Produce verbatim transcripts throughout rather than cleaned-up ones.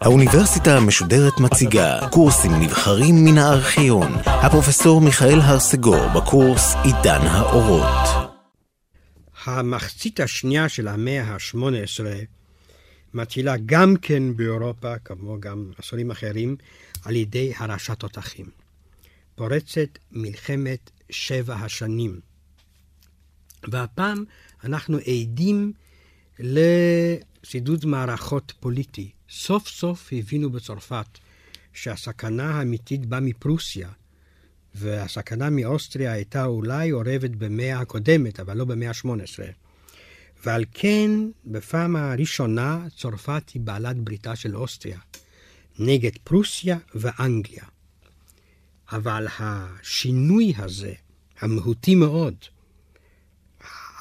האוניברסיטה המשודרת מציגה קורסים נבחרים מן הארכיון. הפרופסור מיכאל הרסגור בקורס עידן האורות. המחצית השנייה של המאה ה-השמונה עשרה מתחילה גם כן באירופה, כמו גם עשורים אחרים, על ידי הרעשת תותחים. פורצת מלחמת שבע השנים. והפעם אנחנו עדים לסידוד מערכות פוליטי. סוף סוף הבינו בצרפת שהסכנה האמיתית באה מפרוסיה, והסכנה מאוסטריה הייתה אולי עורבת במאה הקודמת, אבל לא במאה ה-השמונה עשרה. ועל כן, בפעם הראשונה, צרפת היא בעלת בריתה של אוסטריה, נגד פרוסיה ואנגליה. אבל השינוי הזה, המהותי מאוד,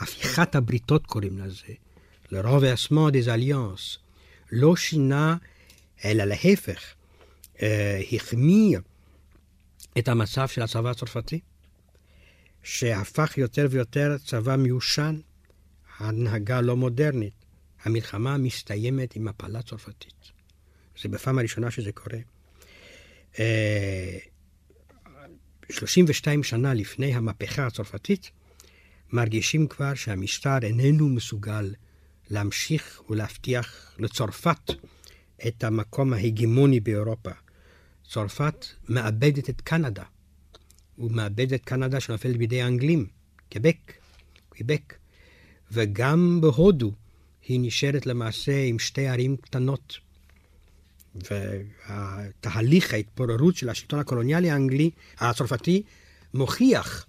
הפיכת הבריתות קוראים לזה, לרוורסמנט דז אליאנס, לא שינה, אלא להפך, אה, החמיר את המצב של הצבא הצרפתי, שהפך יותר ויותר צבא מיושן, ההנהגה לא מודרנית. המלחמה מסתיימת עם הפלה צרפתית. זה בפעם הראשונה שזה קורה. אה, שלושים ושתיים שנה לפני המהפכה הצרפתית, מרגישים כבר שהמשטר איננו מסוגל להמשיך ולהבטיח לצרפת את המקום ההגימוני באירופה. צרפת מאבדת את קנדה. ומאבדת את קנדה שנופלת בידי האנגלים, קבק, קבק. וגם בהודו היא נשארת למעשה עם שתי ערים קטנות. והתהליך ההתפוררות של השלטון הקולוניאלי האנגלי, הצרפתי, מוכיח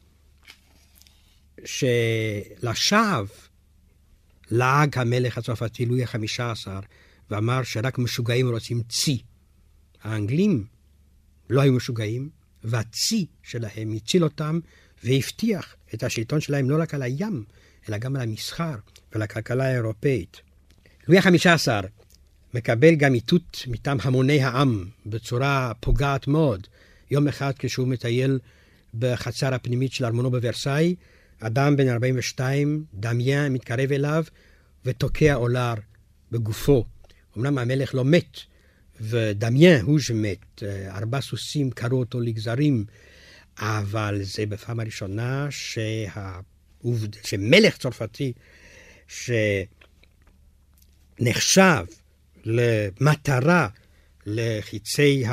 שלשווא לעג המלך הצרפתי לואי ה-חמישה עשר ואמר שרק משוגעים רוצים צי. האנגלים לא היו משוגעים, והצי שלהם הציל אותם והבטיח את השלטון שלהם לא רק על הים, אלא גם על המסחר ועל הכלכלה האירופאית. לואי ה-חמישה עשר מקבל גם איתות מטעם המוני העם בצורה פוגעת מאוד. יום אחד כשהוא מטייל בחצר הפנימית של ארמונו בוורסאי, אדם בן ארבעים ושתיים, דמיין, מתקרב אליו ותוקע אולר בגופו. אמנם המלך לא מת, ודמיין הוא שמת. ארבע סוסים קראו אותו לגזרים, אבל זה בפעם הראשונה שה... שמלך צרפתי שנחשב למטרה לחיצי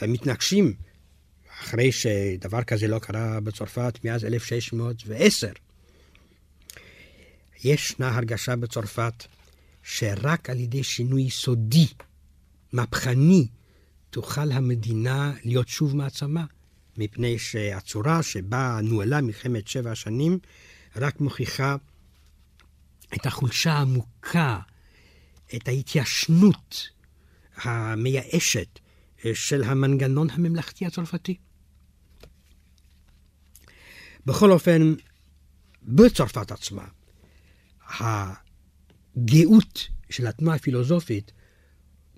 המתנגשים, אחרי שדבר כזה לא קרה בצרפת מאז אלף שש מאות ועשר. ישנה הרגשה בצרפת שרק על ידי שינוי יסודי, מהפכני, תוכל המדינה להיות שוב מעצמה, מפני שהצורה שבה נועלה מלחמת שבע השנים רק מוכיחה את החולשה העמוקה, את ההתיישנות המייאשת של המנגנון הממלכתי הצרפתי. בכל אופן, בצרפת עצמה, הגאות של התנועה הפילוסופית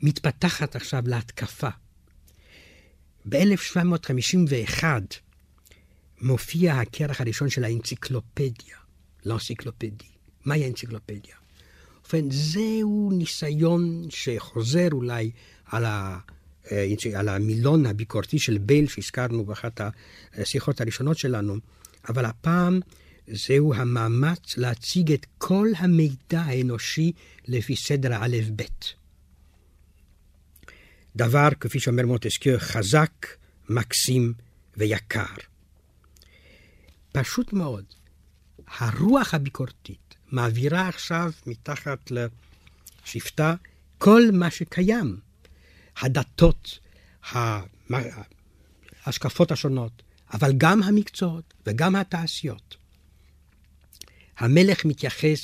מתפתחת עכשיו להתקפה. ב-אלף שבע מאות חמישים ואחת מופיע הכרך הראשון של האנציקלופדיה, לאנציקלופדי. מהי האנציקלופדיה? ובכן, זהו ניסיון שחוזר אולי על ה... על המילון הביקורתי של בייל שהזכרנו באחת השיחות הראשונות שלנו, אבל הפעם זהו המאמץ להציג את כל המידע האנושי לפי סדר האלף בית. דבר, כפי שאומר מונטסקיו, חזק, מקסים ויקר. פשוט מאוד, הרוח הביקורתית מעבירה עכשיו מתחת לשפטה כל מה שקיים. הדתות, ההשקפות השונות, אבל גם המקצועות וגם התעשיות. המלך מתייחס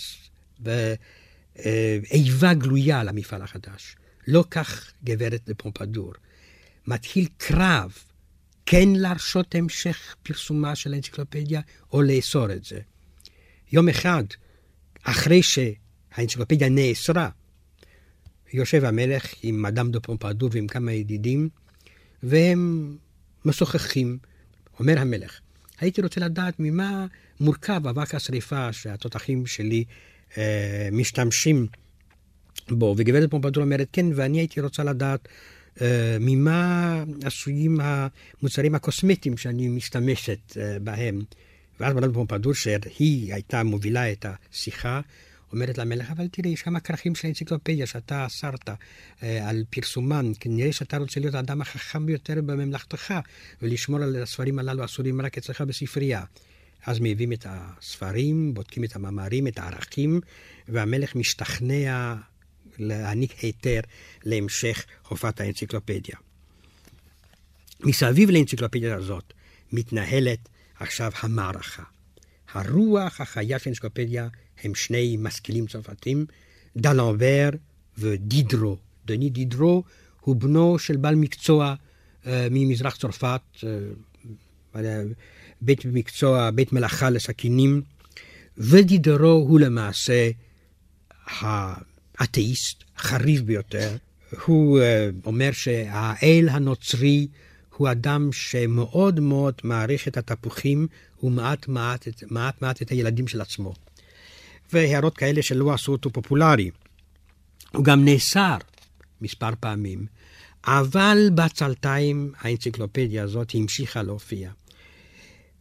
באיבה גלויה למפעל החדש. לא כך גברת דה פומפדור. מתחיל קרב, כן להרשות המשך פרסומה של האנציקלופדיה או לאסור את זה. יום אחד, אחרי שהאנציקלופדיה נאסרה, יושב המלך עם מדאם דה פומפדור ועם כמה ידידים, והם משוחחים. אומר המלך, הייתי רוצה לדעת ממה מורכב אבק השריפה שהתותחים שלי אה, משתמשים בו. וגברת פומפדור אומרת כן, ואני הייתי רוצה לדעת אה, ממה עשויים המוצרים הקוסמטיים שאני משתמשת אה, בהם. ואז גברת פומפדור, שהיא הייתה מובילה את השיחה, אומרת למלך, אבל תראי, שם הכרכים של האנציקלופדיה שאתה אסרת אה, על פרסומן, כנראה שאתה רוצה להיות האדם החכם ביותר בממלכתך, ולשמור על הספרים הללו אסורים רק אצלך בספרייה. אז מביאים את הספרים, בודקים את המאמרים, את הערכים, והמלך משתכנע להעניק היתר להמשך חופת האנציקלופדיה. מסביב לאנציקלופדיה הזאת מתנהלת עכשיו המערכה. הרוח החיה של האנציקלופדיה הם שני משכילים צרפתים, דלנבר ודידרו. דני דידרו הוא בנו של בעל מקצוע uh, ממזרח צרפת, uh, בית מקצוע, בית מלאכה לסכינים, ודידרו הוא למעשה האתאיסט, חריף ביותר. הוא uh, אומר שהאל הנוצרי הוא אדם שמאוד מאוד מעריך את התפוחים, ומעט מעט, מעט, מעט את הילדים של עצמו. והערות כאלה שלא עשו אותו פופולרי. הוא גם נאסר מספר פעמים, אבל בצלתיים האנציקלופדיה הזאת המשיכה להופיע.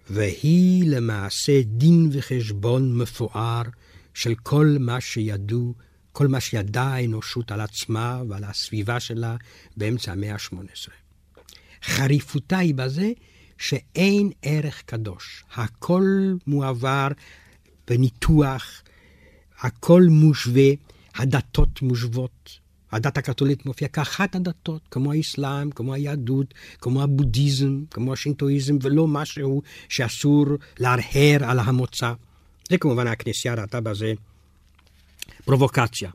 והיא למעשה דין וחשבון מפואר של כל מה שידעו, כל מה שידע האנושות על עצמה ועל הסביבה שלה באמצע המאה ה-שמונה עשרה. חריפותה היא בזה שאין ערך קדוש. הכל מועבר בניתוח, הכל מושווה, הדתות מושבות. הדת הקתולית מופיעה כאחת הדתות, כמו האסלאם, כמו היהדות, כמו הבודהיזם, כמו השינטואיזם, ולא משהו שאסור להרהר על המוצא. זה כמובן הכנסייה ראתה בזה פרובוקציה.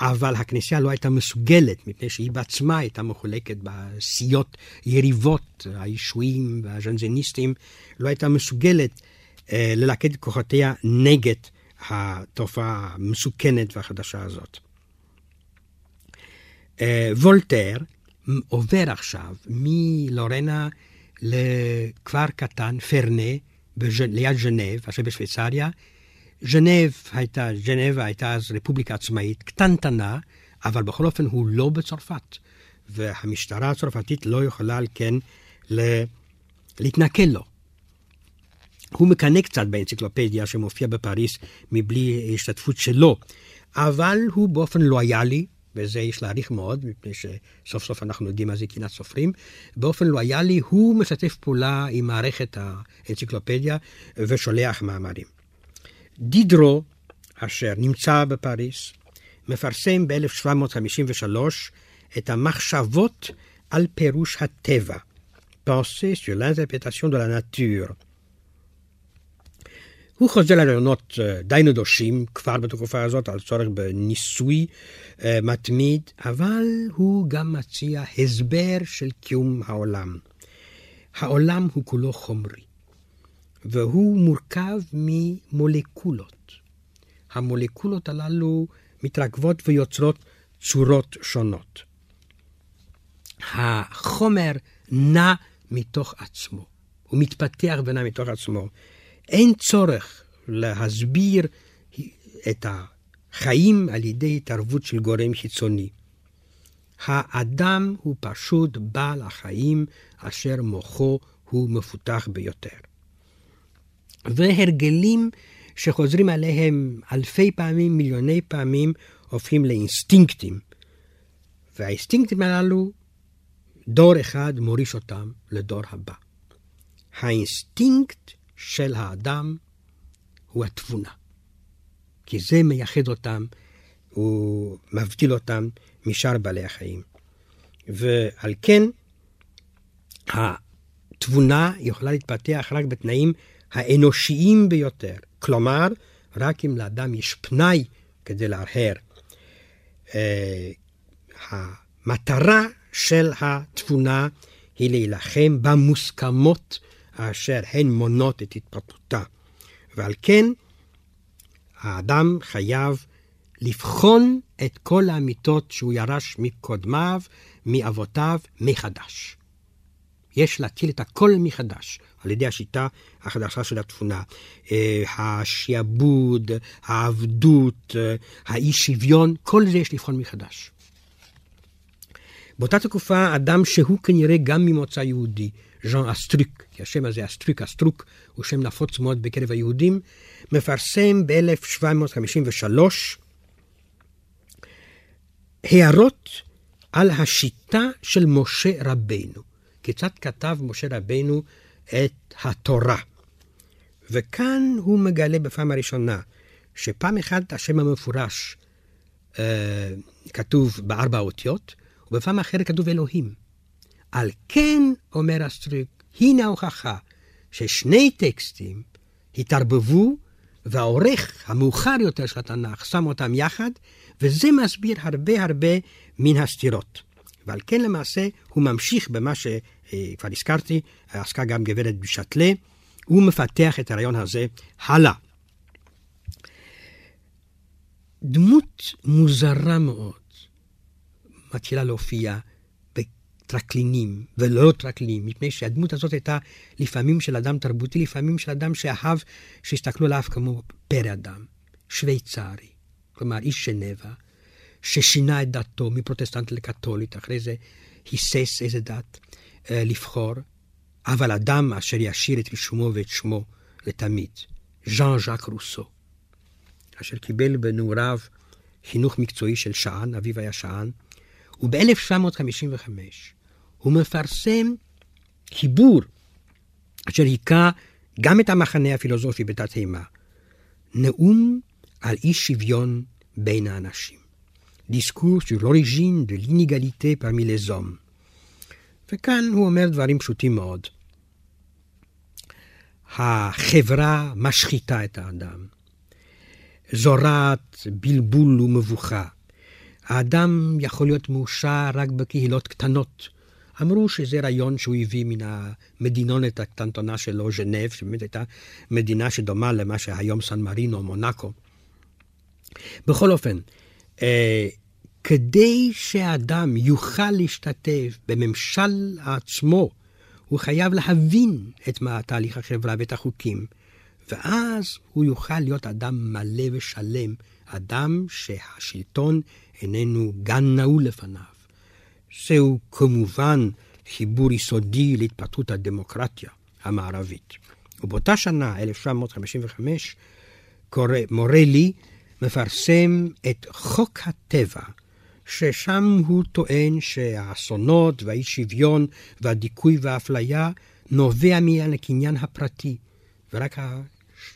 אבל הכנסייה לא הייתה מסוגלת, מפני שהיא בעצמה הייתה מחולקת בסיעות יריבות, הישועים והז'נזניסטים, לא הייתה מסוגלת ללכד כוחותיה נגד התופעה המסוכנת והחדשה הזאת. וולטר עובר עכשיו מלורנה לכפר קטן, פרנה, ליד ז'נב, אשר בשוויצריה. ז'נב הייתה, ז'נבה הייתה אז רפובליקה עצמאית קטנטנה, אבל בכל אופן הוא לא בצרפת, והמשטרה הצרפתית לא יכולה על כן להתנכל לו. הוא מקנה קצת באנציקלופדיה שמופיע בפריס מבלי השתתפות שלו, אבל הוא באופן לויאלי, וזה יש להעריך מאוד, מפני שסוף סוף אנחנו יודעים מה זה קהילת סופרים, באופן לויאלי הוא משתף פעולה עם מערכת האנציקלופדיה ושולח מאמרים. דידרו, אשר נמצא בפריס, מפרסם ב-אלף שבע מאות חמישים ושלוש את המחשבות על פירוש הטבע, Pensées sur l'interprétation de la nature. הוא חוזר לרעיונות די נדושים, כבר בתקופה הזאת, על צורך בניסוי מתמיד, אבל הוא גם מציע הסבר של קיום העולם. העולם הוא כולו חומרי, והוא מורכב ממולקולות. המולקולות הללו מתרכבות ויוצרות צורות שונות. החומר נע מתוך עצמו, הוא מתפתח ונע מתוך עצמו. אין צורך להסביר את החיים על ידי התערבות של גורם חיצוני. האדם הוא פשוט בעל החיים אשר מוחו הוא מפותח ביותר. והרגלים שחוזרים עליהם אלפי פעמים, מיליוני פעמים, הופכים לאינסטינקטים. והאינסטינקטים הללו, דור אחד מוריש אותם לדור הבא. האינסטינקט של האדם הוא התבונה, כי זה מייחד אותם, הוא מבדיל אותם משאר בעלי החיים. ועל כן התבונה יכולה להתפתח רק בתנאים האנושיים ביותר, כלומר רק אם לאדם יש פנאי כדי להרהר. המטרה של התבונה היא להילחם במוסכמות אשר הן מונות את התפתחותה. ועל כן, האדם חייב לבחון את כל האמיתות שהוא ירש מקודמיו, מאבותיו, מחדש. יש להטיל את הכל מחדש. על ידי השיטה החדשה של התבונה. השיעבוד, העבדות, האי שוויון, כל זה יש לבחון מחדש. באותה תקופה, אדם שהוא כנראה גם ממוצא יהודי, ז'אן אסטרוק, כי השם הזה אסטרוק, אסטרוק, הוא שם נפוץ מאוד בקרב היהודים, מפרסם ב-אלף שבע מאות חמישים ושלוש הערות על השיטה של משה רבנו. כיצד כתב משה רבנו את התורה. וכאן הוא מגלה בפעם הראשונה, שפעם אחת השם המפורש אה, כתוב בארבע אותיות, ובפעם אחרת כתוב אלוהים. על כן, אומר אסטרוק, הנה ההוכחה ששני טקסטים התערבבו, והעורך המאוחר יותר של התנ"ך שם אותם יחד, וזה מסביר הרבה הרבה מן הסתירות. ועל כן למעשה הוא ממשיך במה שכבר הזכרתי, עסקה גם גברת בשטלה, הוא מפתח את הרעיון הזה הלאה. דמות מוזרה מאוד מתחילה להופיע טרקלינים ולא טרקלינים, מפני שהדמות הזאת הייתה לפעמים של אדם תרבותי, לפעמים של אדם שאהב, שהסתכלו עליו כמו פרא אדם, שוויצרי, כלומר איש ג'נבה, ששינה את דתו מפרוטסטנט לקתולית, אחרי זה היסס איזה דת אה, לבחור, אבל אדם אשר ישאיר את רישומו ואת שמו לתמיד, ז'אן ז'אק רוסו, אשר קיבל בנעוריו חינוך מקצועי של שען, אביו היה שען, וב-אלף תשע מאות חמישים וחמש הוא מפרסם חיבור אשר היכה גם את המחנה הפילוסופי בתת-הימה, נאום על אי שוויון בין האנשים. דיסקור sur l'origine de l'inégalité parmi les hommes. וכאן הוא אומר דברים פשוטים מאוד. החברה משחיתה את האדם, זורעת בלבול ומבוכה, האדם יכול להיות מאושר רק בקהילות קטנות. אמרו שזה רעיון שהוא הביא מן המדינונת הקטנטונה שלו, ז'נב, שבאמת הייתה מדינה שדומה למה שהיום סן מרינו, מונאקו. בכל אופן, אה, כדי שהאדם יוכל להשתתף בממשל עצמו, הוא חייב להבין את מה התהליך החברה ואת החוקים, ואז הוא יוכל להיות אדם מלא ושלם, אדם שהשלטון איננו גן נעול לפניו. זהו כמובן חיבור יסודי להתפתחות הדמוקרטיה המערבית. ובאותה שנה, אלף תשע מאות חמישים וחמש, קורא, מורלי מפרסם את חוק הטבע, ששם הוא טוען שהאסונות והאי שוויון והדיכוי והאפליה נובע מן הקניין הפרטי, ורק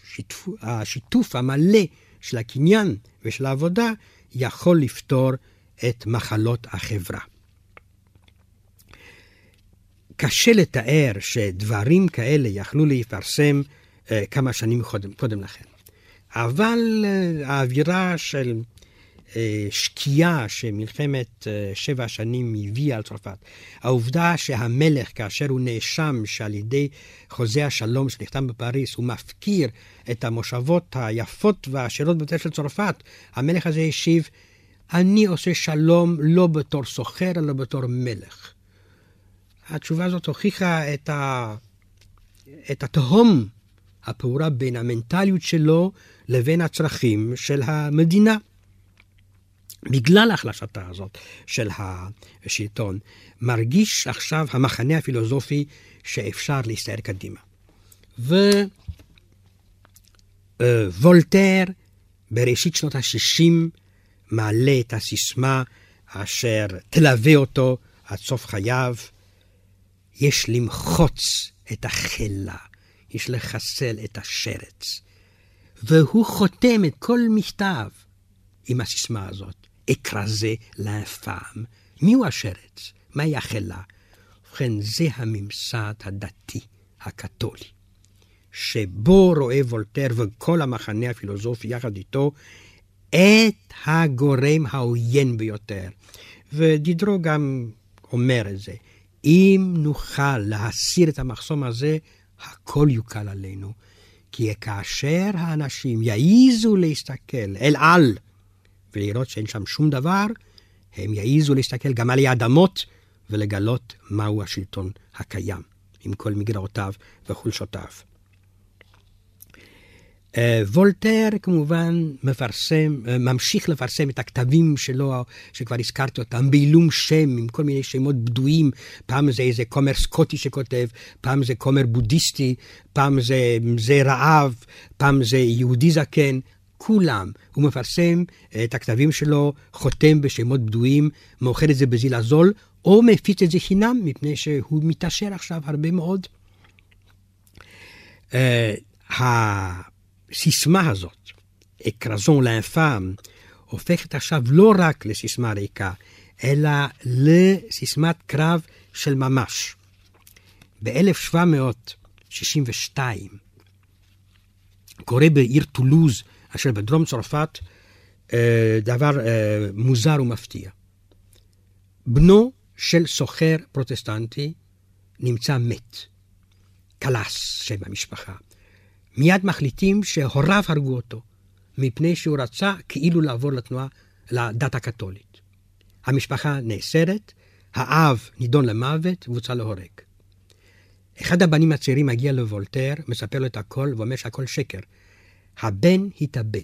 השיתוף, השיתוף המלא של הקניין ושל העבודה יכול לפתור את מחלות החברה. קשה לתאר שדברים כאלה יכלו להיפרסם אה, כמה שנים קודם, קודם לכן. אבל אה, האווירה של אה, שקיעה שמלחמת אה, שבע השנים הביאה על צרפת, העובדה שהמלך כאשר הוא נאשם שעל ידי חוזה השלום שנחתם בפריס הוא מפקיר את המושבות היפות והעשירות ביותר של צרפת, המלך הזה השיב, אני עושה שלום לא בתור סוחר, אלא בתור מלך. התשובה הזאת הוכיחה את, ה... את התהום הפעורה בין המנטליות שלו לבין הצרכים של המדינה. בגלל ההחלשתה הזאת של השלטון, מרגיש עכשיו המחנה הפילוסופי שאפשר להסתער קדימה. ווולטר בראשית שנות ה-שישים, מעלה את הסיסמה אשר תלווה אותו עד סוף חייו, יש למחוץ את החלה, יש לחסל את השרץ. והוא חותם את כל מכתב עם הסיסמה הזאת, אקרזה לאפעם. מי הוא השרץ? מהי החלה? ובכן, זה הממסד הדתי, הקתולי, שבו רואה וולטר וכל המחנה הפילוסופי יחד איתו, את הגורם העוין ביותר. ודידרו גם אומר את זה, אם נוכל להסיר את המחסום הזה, הכל יוקל עלינו. כי כאשר האנשים יעיזו להסתכל אל על, ולראות שאין שם שום דבר, הם יעיזו להסתכל גם על האדמות, ולגלות מהו השלטון הקיים. עם כל מגרעותיו וחולשותיו. וולטר כמובן מפרסם, ממשיך לפרסם את הכתבים שלו, שכבר הזכרתי אותם, בעילום שם, עם כל מיני שמות בדויים, פעם זה איזה כומר סקוטי שכותב, פעם זה כומר בודהיסטי, פעם זה, זה רעב, פעם זה יהודי זקן, כולם. הוא מפרסם את הכתבים שלו, חותם בשמות בדויים, מאוחד את זה בזיל הזול, או מפיץ את זה חינם, מפני שהוא מתעשר עכשיו הרבה מאוד. ה... סיסמה הזאת, אקרזון לאינפאם, הופכת עכשיו לא רק לסיסמה ריקה, אלא לסיסמת קרב של ממש. ב-אלף שבע מאות שישים ושתיים, קורה בעיר טולוז, אשר בדרום צרפת, דבר מוזר ומפתיע. בנו של סוחר פרוטסטנטי נמצא מת. קלאס, שם המשפחה. מיד מחליטים שהוריו הרגו אותו, מפני שהוא רצה כאילו לעבור לתנועה, לדת הקתולית. המשפחה נאסרת, האב נידון למוות, והוצא להורג. אחד הבנים הצעירים הגיע לוולטר, מספר לו את הכל, ואומר שהכל שקר. הבן התאבד,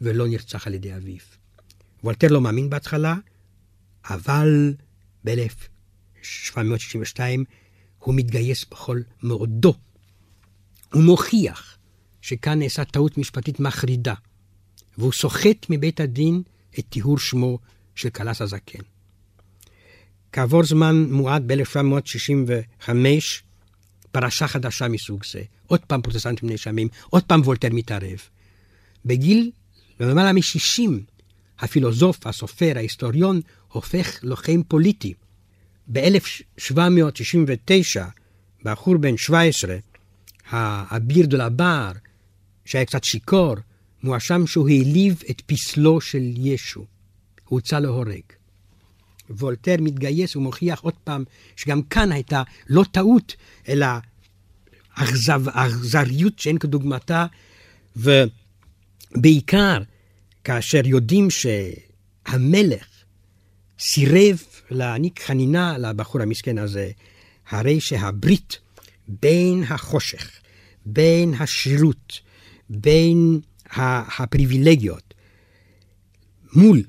ולא נרצח על ידי אביו. וולטר לא מאמין בהתחלה, אבל ב-אלף שבע מאות שישים ושתיים הוא מתגייס בכל מאודו. הוא מוכיח שכאן נעשה טעות משפטית מחרידה, והוא סוחט מבית הדין את תיאור שמו של קלאס הזקן. כעבור זמן מועד ב-אלף תשע מאות שישים וחמש, פרשה חדשה מסוג זה. עוד פעם פרוטסטנטים נאשמים, עוד פעם וולטר מתערב. בגיל למעלה מ-שישים, הפילוסוף, הסופר, ההיסטוריון, הופך לוחם פוליטי. ב-אלף שבע מאות שישים ותשע, בחור בן שבע עשרה, האביר דה לבר, שהיה קצת שיקור, מואשם שהוא העליב את פסלו של ישו. הוא הוצא להורג. וולטר מתגייס ומוכיח עוד פעם שגם כאן הייתה לא טעות, אלא אכזריות שאין כדוגמתה, ובעיקר כאשר יודעים שהמלך סירב להעניק חנינה לבחור המסכן הזה, הרי שהברית בין החושך, בין השירות, בין הפריבילגיות, מול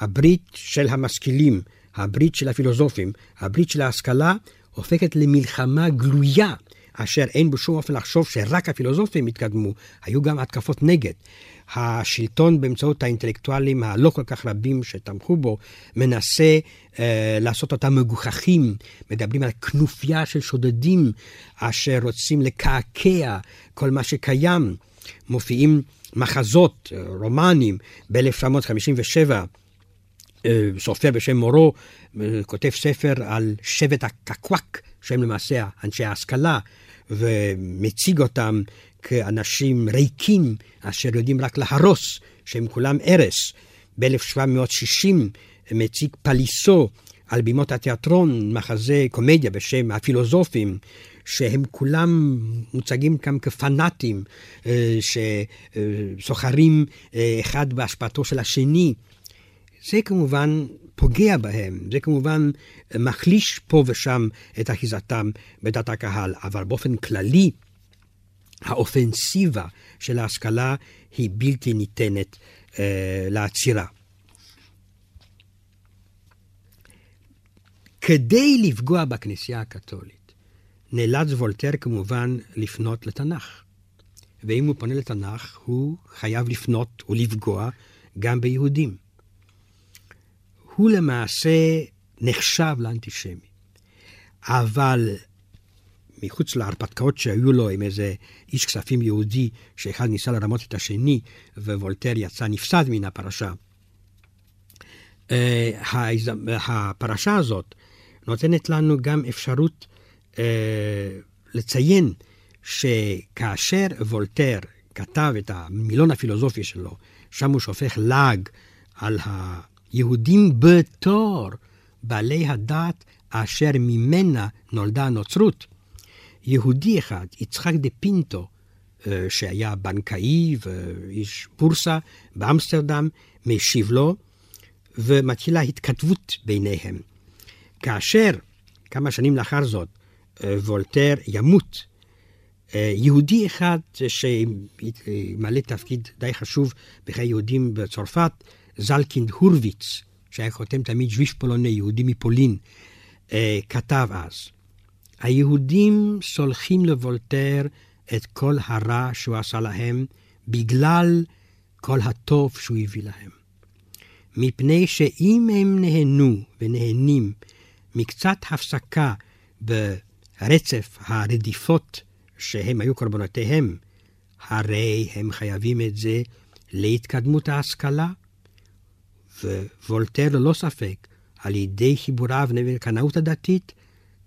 הברית של המשכילים, הברית של הפילוסופים, הברית של ההשכלה, הופכת למלחמה גלויה, אשר אין בשום אופן לחשוב שרק הפילוסופים התקדמו, היו גם התקפות נגד. השלטון באמצעות האינטלקטואלים הלא כל כך רבים שתמכו בו, מנסה אה, לעשות אותם מגוחכים, מדברים על כנופיה של שודדים, אשר רוצים לקעקע כל מה שקיים. מופיעים מחזות, רומנים, ב-אלף תשע מאות חמישים ושבע, אה, סופר בשם מורו, אה, כותב ספר על שבט הקקוואק, שהם למעשה אנשי ההשכלה, ומציג אותם כאנשים ריקים, אשר יודעים רק להרוס, שהם כולם ארס. ב-אלף שבע מאות שישים מציג פליסו על בימות התיאטרון, מחזה קומדיה בשם הפילוסופים, שהם כולם מוצגים כאן כפנאטים, שסוחרים אחד בהשפעתו של השני. זה כמובן פוגע בהם, זה כמובן מחליש פה ושם את אחיזתם בדעת הקהל, אבל באופן כללי, האופנסיבה של ההשכלה היא בלתי ניתנת אה, לעצירה. כדי לפגוע בכנסייה הקתולית, נאלץ וולטר כמובן לפנות לתנ"ך. ואם הוא פונה לתנ"ך, הוא חייב לפנות ולפגוע גם ביהודים. הוא למעשה נחשב לאנטישמי, אבל מחוץ להרפתקאות שהיו לו עם איזה איש כספים יהודי שאחד ניסה לרמות את השני, ווולטר יצא נפסד מן הפרשה. הפרשה הזאת נותנת לנו גם אפשרות לציין שכאשר וולטר כתב את המילון הפילוסופי שלו, שם הוא שופך לעג על ה... יהודים בתור בעלי הדת אשר ממנה נולדה הנוצרות. יהודי אחד, יצחק דה פינטו, שהיה בנקאי ואיש בורסה באמסטרדם, משיב לו, ומתחילה התכתבות ביניהם. כאשר, כמה שנים לאחר זאת, וולטר ימות. יהודי אחד שמעלה תפקיד די חשוב בחיי יהודים בצרפת, זלקינד הורוויץ, שהיה חותם תמיד ז'וויש פולוני, יהודי מפולין, כתב אז, היהודים סולחים לוולטר את כל הרע שהוא עשה להם, בגלל כל הטוב שהוא הביא להם. מפני שאם הם נהנו ונהנים מקצת הפסקה ברצף הרדיפות שהם היו קורבנותיהם, הרי הם חייבים את זה להתקדמות ההשכלה, ווולטר ללא ספק, על ידי חיבוריו והקנאות הדתית,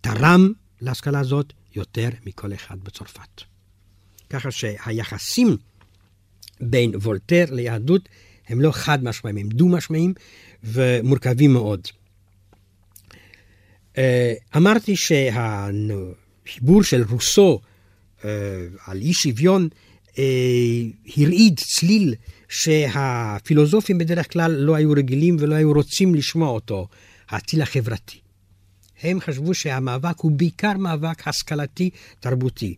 תרם להשכלה הזאת יותר מכל אחד בצרפת. ככה שהיחסים בין וולטר ליהדות הם לא חד משמעיים, הם דו משמעיים ומורכבים מאוד. אמרתי שהחיבור של רוסו על אי שוויון הרעיד צליל שהפילוסופים בדרך כלל לא היו רגילים ולא היו רוצים לשמוע אותו, הציל החברתי. הם חשבו שהמאבק הוא בעיקר מאבק השכלתי תרבותי.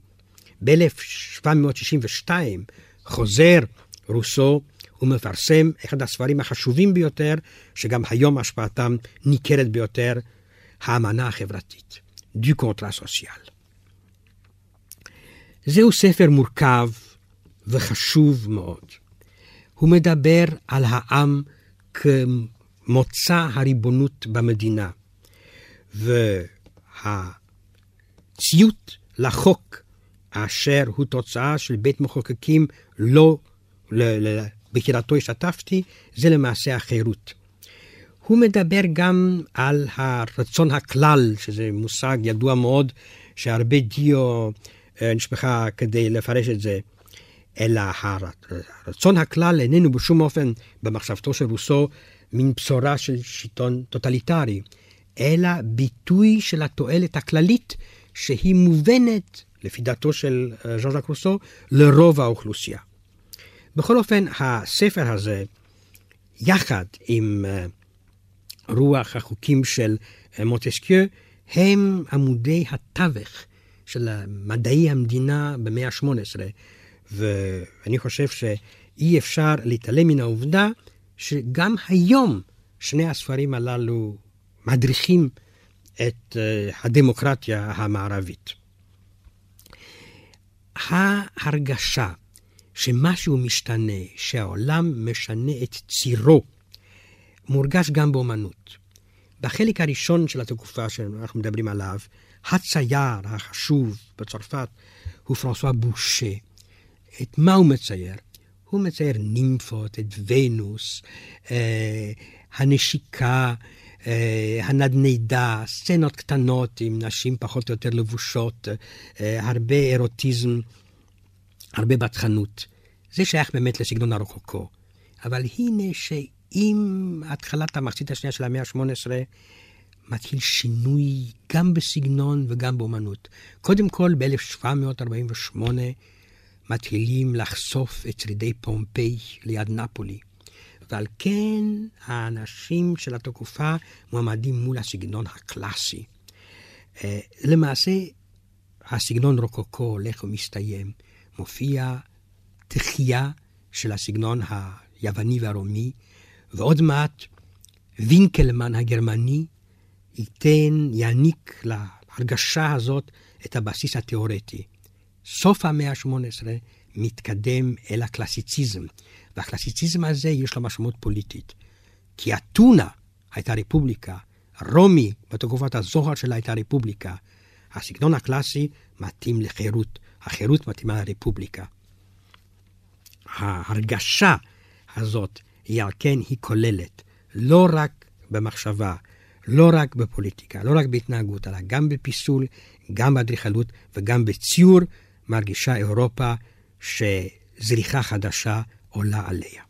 ב-אלף שבע מאות שישים ושתיים חוזר רוסו ומפרסם אחד הספרים החשובים ביותר, שגם היום השפעתם ניכרת ביותר, האמנה החברתית, דו קונטרה סוציאל. זהו ספר מורכב וחשוב מאוד. הוא מדבר על העם כמוצא הריבונות במדינה, והציות לחוק אשר הוא תוצאה של בית מחוקקים לא, בחירתו השתתפתי, זה למעשה החירות. הוא מדבר גם על הרצון הכלל, שזה מושג ידוע מאוד, שהרבה דיו נשפחה כדי לפרש את זה, אלא הרצון הכלל איננו בשום אופן במחשבתו של רוסו מין בשורה של שלטון טוטליטרי, אלא ביטוי של התועלת הכללית שהיא מובנת, לפי דעתו של ז'אן ז'אק רוסו, לרוב האוכלוסייה. בכל אופן, הספר הזה, יחד עם רוח החוקים של מונטסקיו, הם עמודי התווך של מדעי המדינה במאה ה-שמונה עשרה, ואני חושב שאי אפשר להתעלם מן העובדה שגם היום שני הספרים הללו מדריכים את הדמוקרטיה המערבית. ההרגשה שמשהו משתנה, שהעולם משנה את צירו, מורגש גם באומנות. בחלק הראשון של התקופה שאנחנו מדברים עליו, הצייר החשוב בצרפת הוא פרנסואה בושה. את מה הוא מצייר? הוא מצייר נימפות, את ונוס, אה, הנשיקה, אה, הנדנדה, סצנות קטנות עם נשים פחות או יותר לבושות, אה, הרבה אירוטיזם, הרבה בתחנות. זה שייך באמת לסגנון הרוקוקו. אבל הנה שעם התחלת המחצית השנייה של המאה ה-שמונה עשרה, מתחיל שינוי גם בסגנון וגם באומנות. קודם כל, ב-אלף שבע מאות ארבעים ושמונה מתחילים לחשוף את שרידי פומפיי ליד נפולי. ועל כן, האנשים של התקופה מועמדים מול הסגנון הקלאסי. למעשה, הסגנון רוקוקו הולך ומסתיים. מופיע תחייה של הסגנון היווני והרומי, ועוד מעט וינקלמן הגרמני ייתן, יעניק להרגשה הזאת את הבסיס התיאורטי. סוף המאה ה-שמונה עשרה מתקדם אל הקלאסיציזם, והקלאסיציזם הזה יש לו משמעות פוליטית. כי אתונה הייתה רפובליקה, רומי בתקופת הזוהר שלה הייתה רפובליקה. הסגנון הקלאסי מתאים לחירות, החירות מתאימה לרפובליקה. ההרגשה הזאת, על כן, היא כוללת, לא רק במחשבה, לא רק בפוליטיקה, לא רק בהתנהגות, אלא גם בפיסול, גם באדריכלות וגם בציור, מרגישה אירופה שזריחה חדשה עולה עליה.